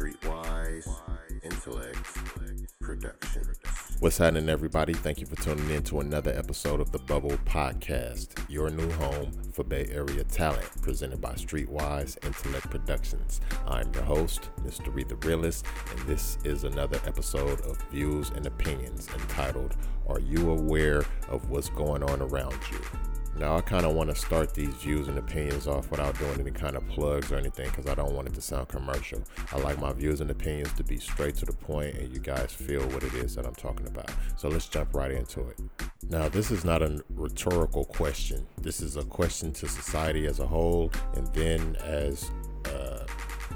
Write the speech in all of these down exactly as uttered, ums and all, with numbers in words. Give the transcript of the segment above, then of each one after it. Streetwise Intellect Productions. What's happening, everybody? Thank you for tuning in to another episode of The Bubble Podcast, your new home for Bay Area talent, presented by Streetwise Intellect Productions. I'm your host, Mister Reed the Realist, and this is another episode of Views and Opinions entitled, Are You Aware of What's Going On Around You? Now, I kind of want to start these views and opinions off without doing any kind of plugs or anything because I don't want it to sound commercial. I like my views and opinions to be straight to the point and you guys feel what it is that I'm talking about. So let's jump right into it. Now, this is not a rhetorical question. This is a question to society as a whole, and then as uh,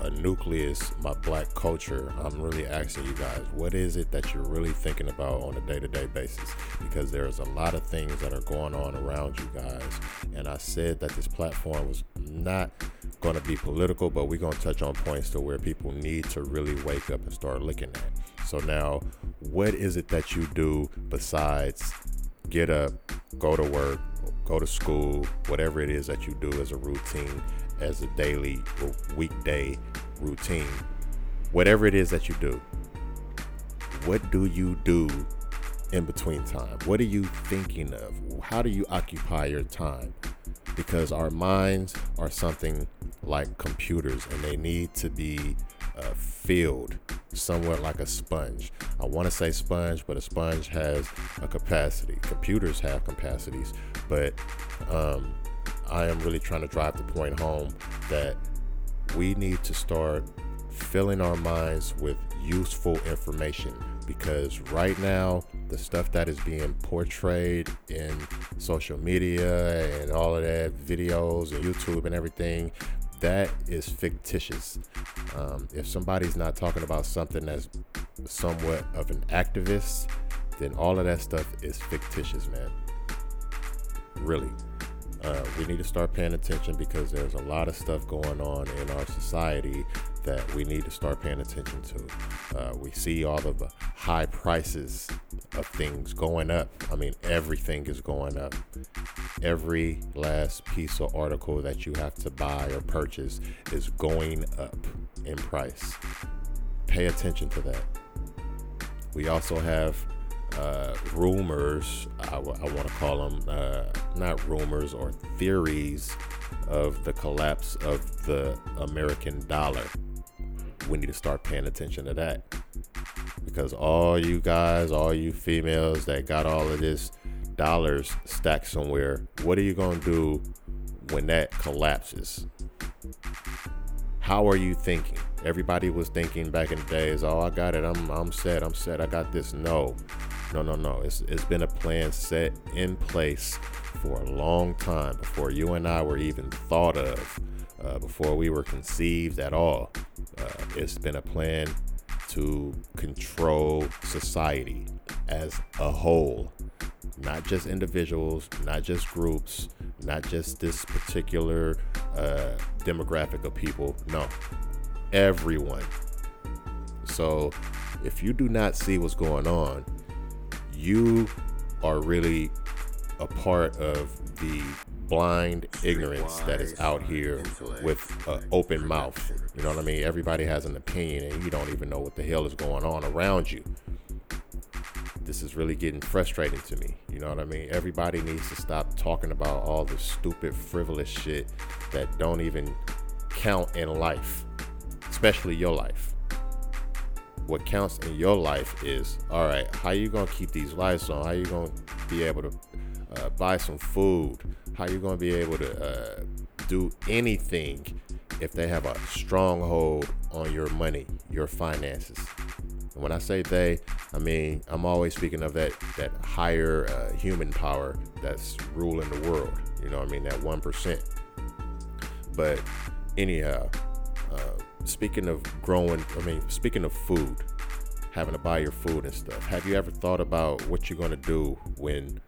a nucleus, my black culture, I'm really asking you guys, what is it that you're really thinking about on a day-to-day basis? Because there's a lot of things that are going on around you guys. And I said that this platform was not going to be political, but we're going to touch on points to where people need to really wake up and start looking at. So now, what is it that you do besides get up, go to work, go to school, whatever it is that you do as a routine, as a daily or weekday routine, whatever it is that you do, what do you do in between time? What are you thinking of? How do you occupy your time? Because our minds are something like computers, and they need to be Uh, filled somewhat like a sponge. I want to say sponge, but a sponge has a capacity. Computers have capacities, but um, I am really trying to drive the point home that we need to start filling our minds with useful information, because right now the stuff that is being portrayed in social media and all of that, videos and YouTube and everything, that is fictitious. Um, if somebody's not talking about something that's somewhat of an activist, then all of that stuff is fictitious, man. Really. Uh, we need to start paying attention because there's a lot of stuff going on in our society that we need to start paying attention to. Uh, we see all of the high prices of things going up. I mean, everything is going up. Every last piece or article that you have to buy or purchase is going up in price. Pay attention to that. We also have Uh, rumors, I, w- I want to call them uh, not rumors or theories of the collapse of the American dollar. We need to start paying attention to that, because all you guys, all you females that got all of this dollars stacked somewhere, what are you going to do when that collapses? How are you thinking? Everybody was thinking back in the days, oh, I got it. I'm, I'm set. I'm set. I got this. No. No, no, no. It's it's been a plan set in place for a long time, before you and I were even thought of, uh, before we were conceived at all. Uh, it's been a plan to control society as a whole, not just individuals, not just groups, not just this particular uh, demographic of people. No, everyone. So if you do not see what's going on, you are really a part of the blind ignorance that is out here with an open mouth. You know what I mean? Everybody has an opinion and you don't even know what the hell is going on around you. This is really getting frustrating to me. You know what I mean? Everybody needs to stop talking about all the stupid, frivolous shit that don't even count in life, especially your life. What counts in your life is, all right, how you gonna keep these lights on? How you gonna be able to uh, buy some food? How you gonna be able to uh, do anything if they have a stronghold on your money, your finances? And when I say they, I mean, I'm always speaking of that that higher uh, human power that's ruling the world. You know what I mean? That one percent. But anyhow, uh, Speaking of growing, I mean, speaking of food, having to buy your food and stuff, have you ever thought about what you're going to do when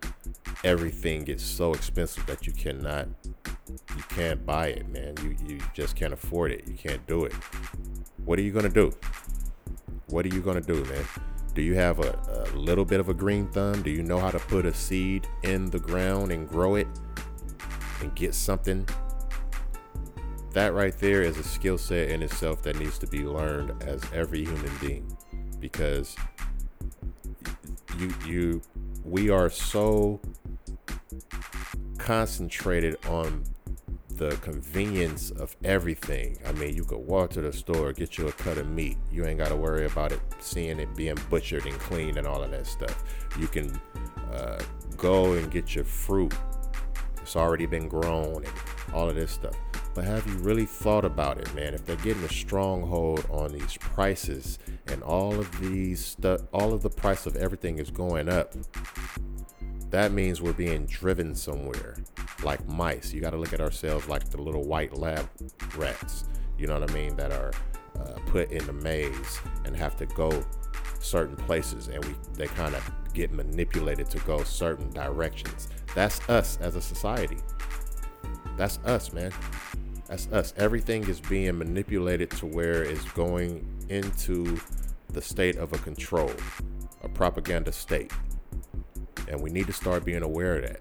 everything gets so expensive that you cannot, you can't buy it, man? You, you just can't afford it. You can't do it. What are you going to do? What are you going to do, man? Do you have a, a little bit of a green thumb? Do you know how to put a seed in the ground and grow it and get something That right there is a skill set in itself that needs to be learned as every human being, because you you we are so concentrated on the convenience of everything. I mean, you could walk to the store, get you a cut of meat. You ain't got to worry about it seeing it being butchered and cleaned and all of that stuff. You can uh, go and get your fruit. It's already been grown and all of this stuff. But have you really thought about it, man? If they're getting a stronghold on these prices and all of these stuff, all of the price of everything is going up, that means we're being driven somewhere. Like mice, you got to look at ourselves like the little white lab rats, you know what I mean, that are uh, put in the maze and have to go certain places, and we they kind of get manipulated to go certain directions. That's us as a society. That's us, man. That's us. Everything is being manipulated to where it's going into the state of a control, a propaganda state, and we need to start being aware of that.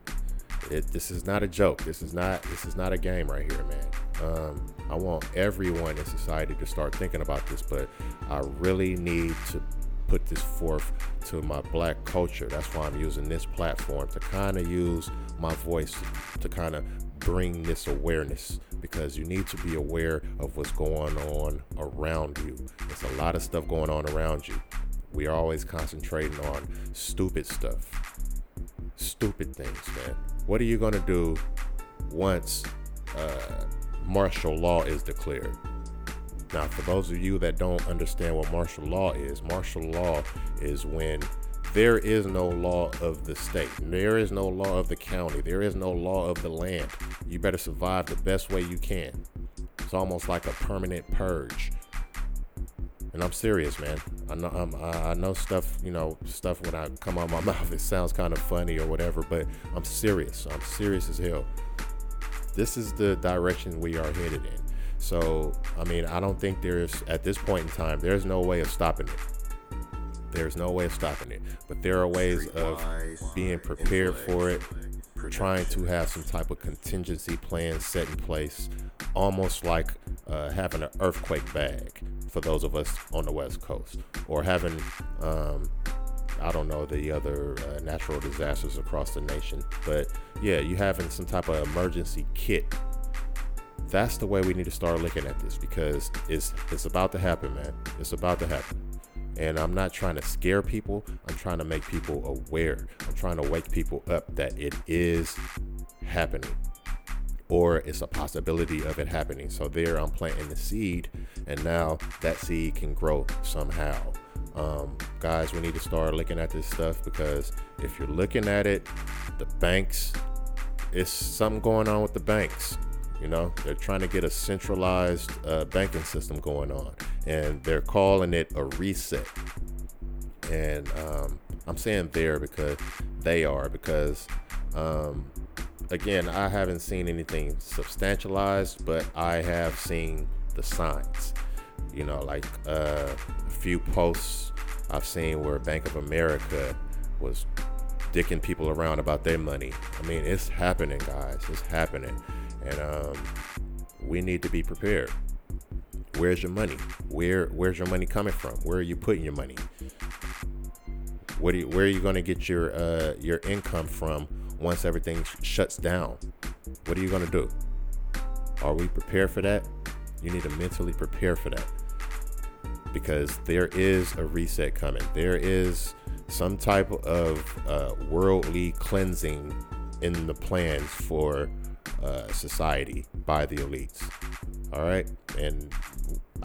It, this is not a joke. This is not this is not a game right here, man. Um, I want everyone in society to start thinking about this, but I really need to put this forth to my black culture. That's why I'm using this platform to kind of use my voice to kind of bring this awareness, because you need to be aware of what's going on around you. There's a lot of stuff going on around you. We are always concentrating on stupid stuff, stupid things, man. What are you going to do once uh, martial law is declared? Now, for those of you that don't understand what martial law is, martial law is when there is no law of the state. There is no law of the county. There is no law of the land. You better survive the best way you can. It's almost like a permanent purge. And I'm serious, man. I know, I'm, I know stuff, you know, stuff when I come out of my mouth, it sounds kind of funny or whatever, but I'm serious. I'm serious as hell. This is the direction we are headed in. So, I mean, I don't think there is, at this point in time, there's no way of stopping it. There's no way of stopping it. But there are ways of being prepared for it, trying to have some type of contingency plan set in place, almost like uh, having an earthquake bag for those of us on the West Coast, or having, um, I don't know, the other uh, natural disasters across the nation. But yeah, you having some type of emergency kit. That's the way we need to start looking at this, because it's it's about to happen, man. It's about to happen. And I'm not trying to scare people. I'm trying to make people aware. I'm trying to wake people up that it is happening, or it's a possibility of it happening. So there, I'm planting the seed, and now that seed can grow somehow. Um, guys, we need to start looking at this stuff, because if you're looking at it, the banks, it's something going on with the banks. You know, they're trying to get a centralized uh, banking system going on, and they're calling it a reset. And um, I'm saying they're because they are, because um, again, I haven't seen anything substantialized, but I have seen the signs, you know, like uh, a few posts I've seen where Bank of America was dicking people around about their money. I mean, it's happening, guys. It's happening. And um, we need to be prepared. Where's your money? Where Where's your money coming from? Where are you putting your money? What do you, where are you going to get your uh, your income from once everything sh- shuts down? What are you going to do? Are we prepared for that? You need to mentally prepare for that, because there is a reset coming. There is some type of uh, worldly cleansing in the plans for Uh, society by the elites. All right. And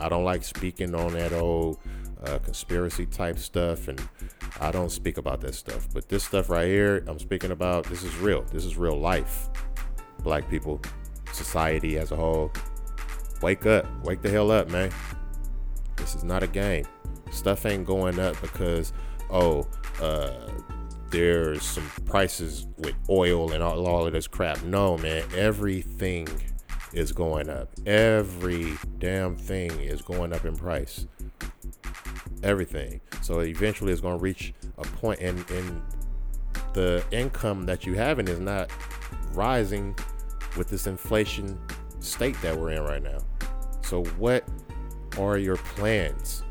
I don't like speaking on that old uh, conspiracy type stuff, and I don't speak about that stuff, but this stuff right here I'm speaking about, this is real. This is real life. Black people, society as a whole, wake up. Wake the hell up, man. This is not a game. Stuff ain't going up because oh uh there's some prices with oil and all, all of this crap. No, man, everything is going up. Every damn thing is going up in price. Everything. So eventually it's going to reach a point, and, and the income that you having is not rising with this inflation state that we're in right now. So what are your plans?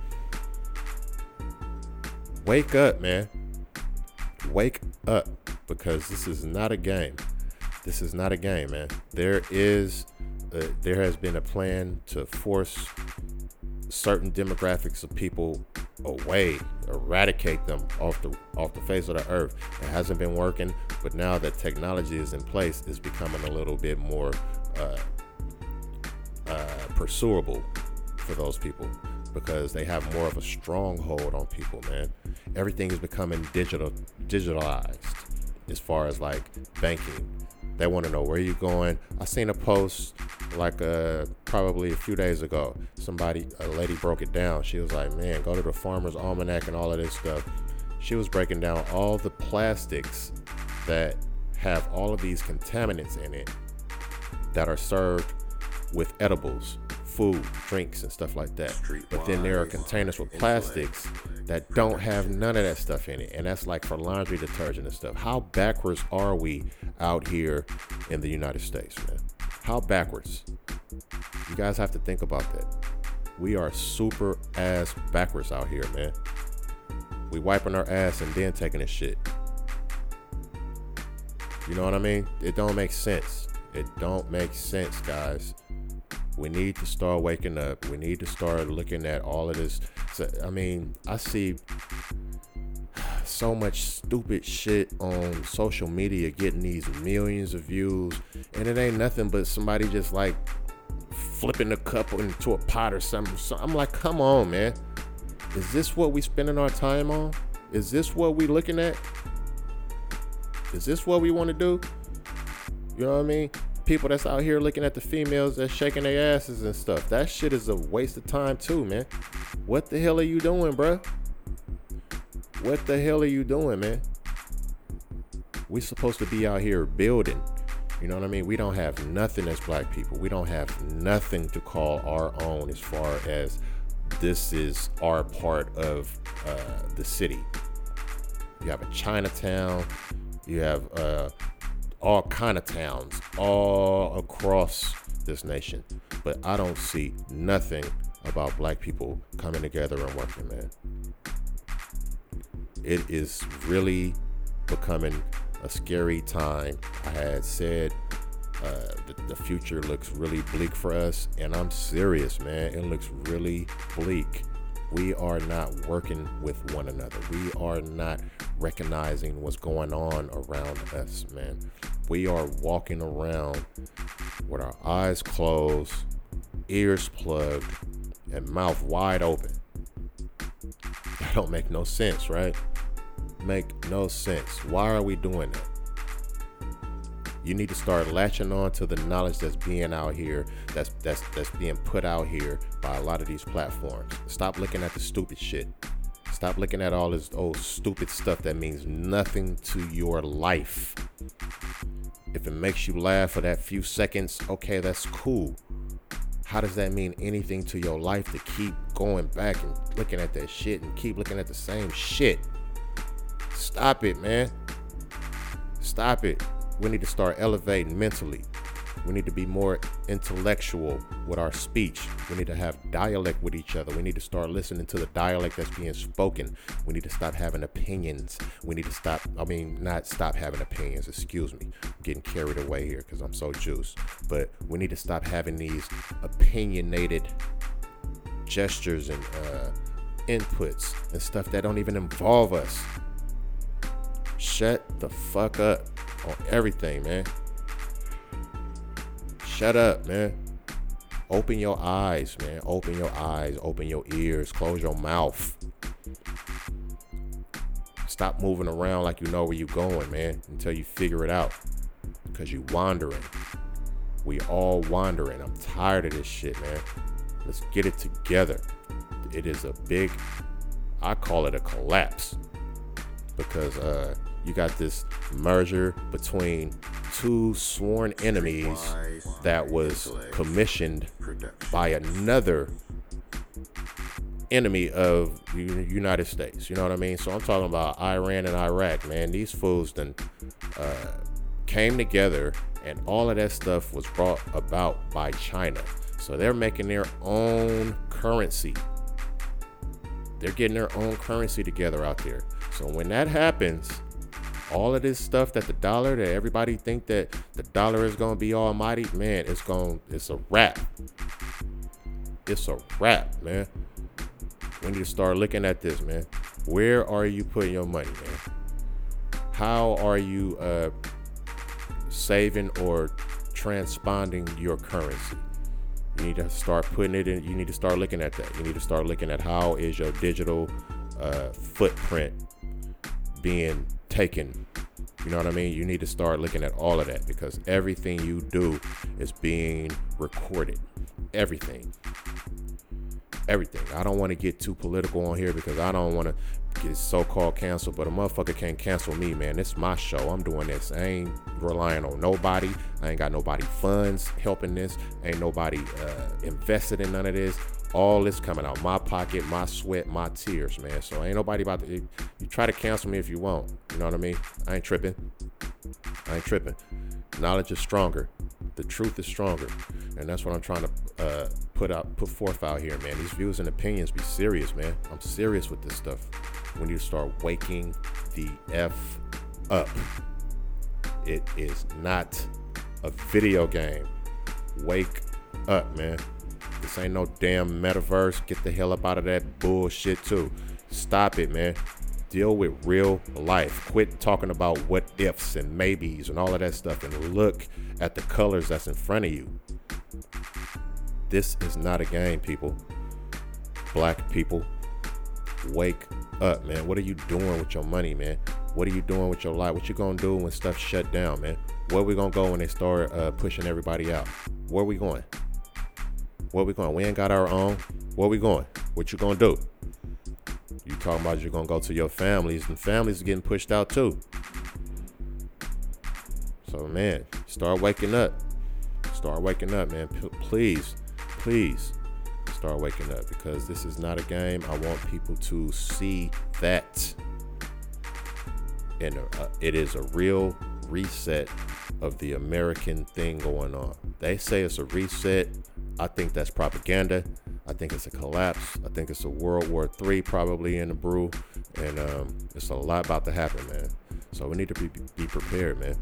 Wake up, man. Wake up, because this is not a game. This is not a game, man. There is, a, there has been a plan to force certain demographics of people away, eradicate them off the off the face of the earth. It hasn't been working, but now that technology is in place, it's becoming a little bit more uh, uh, pursuable for those people, because they have more of a stronghold on people, man. Everything is becoming digital, digitalized as far as like banking. They want to know where you're going. I seen a post like uh, probably a few days ago. Somebody, a lady broke it down. She was like, man, go to the Farmer's Almanac and all of this stuff. She was breaking down all the plastics that have all of these contaminants in it that are served with edibles, food, drinks, and stuff like that. But then there are containers with plastics that don't have none of that stuff in it. And that's like for laundry detergent and stuff. How backwards are we out here in the United States, man? How backwards? You guys have to think about that. We are super ass backwards out here, man. We wiping our ass and then taking this shit. You know what I mean? It don't make sense. It don't make sense, guys. We need to start waking up. We need to start looking at all of this. So, I mean, I see so much stupid shit on social media getting these millions of views, and it ain't nothing but somebody just like flipping a cup into a pot or something. So I'm like, come on, man. Is this what we spending our time on? Is this what we looking at? Is this what we want to do? You know what I mean? People that's out here looking at the females that's shaking their asses and stuff. That shit is a waste of time too, man. What the hell are you doing, bro? What the hell are you doing, man? We supposed to be out here building. You know what I mean? We don't have nothing as black people. We don't have nothing to call our own as far as this is our part of uh, the city. You have a Chinatown. You have... Uh, all kind of towns all across this nation, but I don't see nothing about black people coming together and working, man. It is really becoming a scary time. I had said uh, the, the future looks really bleak for us, and I'm serious, man. It looks really bleak. We are not working with one another. We are not recognizing what's going on around us, man. We are walking around with our eyes closed, ears plugged, and mouth wide open. That don't make no sense, right? Make no sense. Why are we doing that? You need to start latching on to the knowledge that's being out here, that's that's that's being put out here by a lot of these platforms. Stop looking at the stupid shit. Stop looking at all this old stupid stuff that means nothing to your life. If it makes you laugh for that few seconds, okay, that's cool. How does that mean anything to your life to keep going back and looking at that shit and keep looking at the same shit? Stop it, man. Stop it. We need to start elevating mentally. We need to be more intellectual with our speech. We need to have dialect with each other. We need to start listening to the dialect that's being spoken. We need to stop having opinions. We need to stop, I mean, not stop having opinions, excuse me. I'm getting carried away here because I'm so juiced. But we need to stop having these opinionated gestures and uh, inputs and stuff that don't even involve us. Shut the fuck up on everything, man. Shut up, man. Open your eyes, man. Open your eyes. Open your ears. Close your mouth. Stop moving around like you know where you're going, man, until you figure it out, because you're wandering. We all wandering. I'm tired of this shit, man. Let's get it together. It is a big, I call it a collapse, because uh you got this merger between two sworn enemies that was commissioned by another enemy of the United States. You know what I mean? So I'm talking about Iran and Iraq, man. These fools then uh, came together And all of that stuff was brought about by China. So they're making their own currency. They're getting their own currency together out there. So when that happens, all of this stuff that the dollar, that everybody think that the dollar is going to be almighty, man, it's going, it's a wrap. It's a wrap, man. We need to start looking at this, man. Where are you putting your money, man? How are you uh, saving or transponding your currency? You need to start putting it in. You need to start looking at that. You need to start looking at how is your digital uh, footprint being taken. You know what I mean? You need to start looking at all of that, because everything you do is being recorded. Everything. Everything. I don't want to get too political on here because I don't want to get so-called canceled, but a motherfucker can't cancel me, man. It's my show. I'm doing this. I ain't relying on nobody. I ain't got nobody funds helping this. Ain't nobody uh, invested in none of this. All this coming out my pocket, my sweat, my tears, man. So ain't nobody about to. You try to cancel me if you want. You know what I mean? I ain't tripping. I ain't tripping. Knowledge is stronger. The truth is stronger, and that's what I'm trying to uh, put out, put forth out here, man. These views and opinions be serious, man. I'm serious with this stuff. We need to start waking the F up. It is not a video game. Wake up, man. This ain't no damn metaverse. Get the hell up out of that bullshit too. Stop it, man. Deal with real life. Quit talking about what ifs and maybes and all of that stuff, and look at the colors that's in front of you. This is not a game, people. Black people, wake up, man. What are you doing with your money, man? What are you doing with your life? What you gonna do when stuff shut down, man? Where we gonna go when they start uh, pushing everybody out? Where we going? Where we going? We ain't got our own. Where we going? What you gonna do? You talking about you're gonna go to your families, and families are getting pushed out too. So, man, start waking up. Start waking up, man. P- please, please start waking up, because this is not a game. I want people to see that. And uh, it is a real reset of the American thing going on. They say it's a reset. I think that's propaganda. I think it's a collapse. I think it's a World War Three probably in the brew. And um, it's a lot about to happen, man. So we need to be, be prepared, man.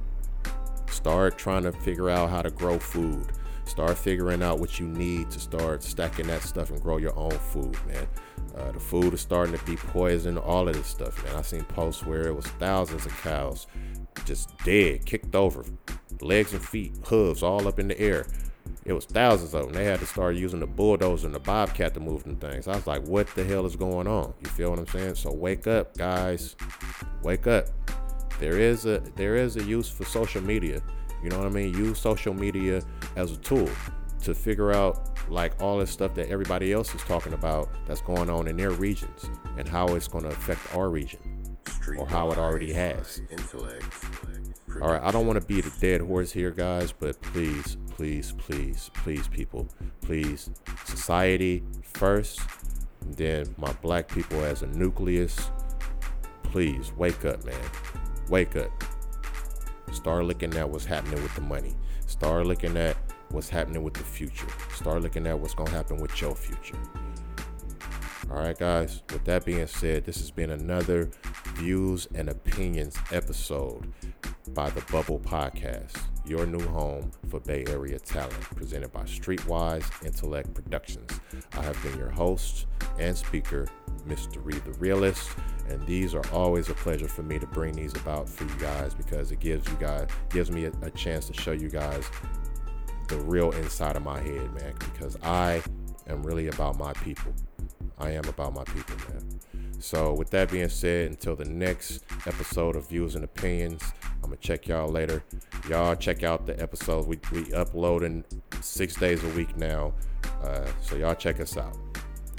Start trying to figure out how to grow food. Start figuring out what you need to start stacking that stuff and grow your own food, man. Uh, the food is starting to be poisoned, all of this stuff, man. I seen posts where it was thousands of cows just dead, kicked over, legs and feet, hooves all up in the air. It was thousands of them. They had to start using the bulldozer and the bobcat to move them things. I was like, what the hell is going on? You feel what I'm saying? So wake up, guys. Wake up. There is a there is a use for social media. You know what I mean? Use social media as a tool to figure out like all this stuff that everybody else is talking about that's going on in their regions and how it's going to affect our region or how it already has. All right, I don't want to beat a dead horse here, guys, but please, please, please, please, people, please, society first, then my black people as a nucleus. Please wake up, man. Wake up. Start looking at what's happening with the money. Start looking at what's happening with the future. Start looking at what's going to happen with your future. All right, guys, with that being said, this has been another Views and Opinions episode by The Bubble Podcast, your new home for Bay Area talent, presented by Streetwise Intellect Productions. I have been your host and speaker, Mister Reed the Realist, and these are always a pleasure for me to bring these about for you guys, because it gives you guys, gives me a, a chance to show you guys the real inside of my head, man, because I am really about my people. I am about my people, man. So with that being said, until the next episode of Views and Opinions, I'm going to check y'all later. Y'all check out the episodes. We we uploading six days a week now. Uh, so y'all check us out.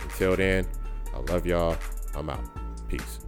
Until then, I love y'all. I'm out. Peace.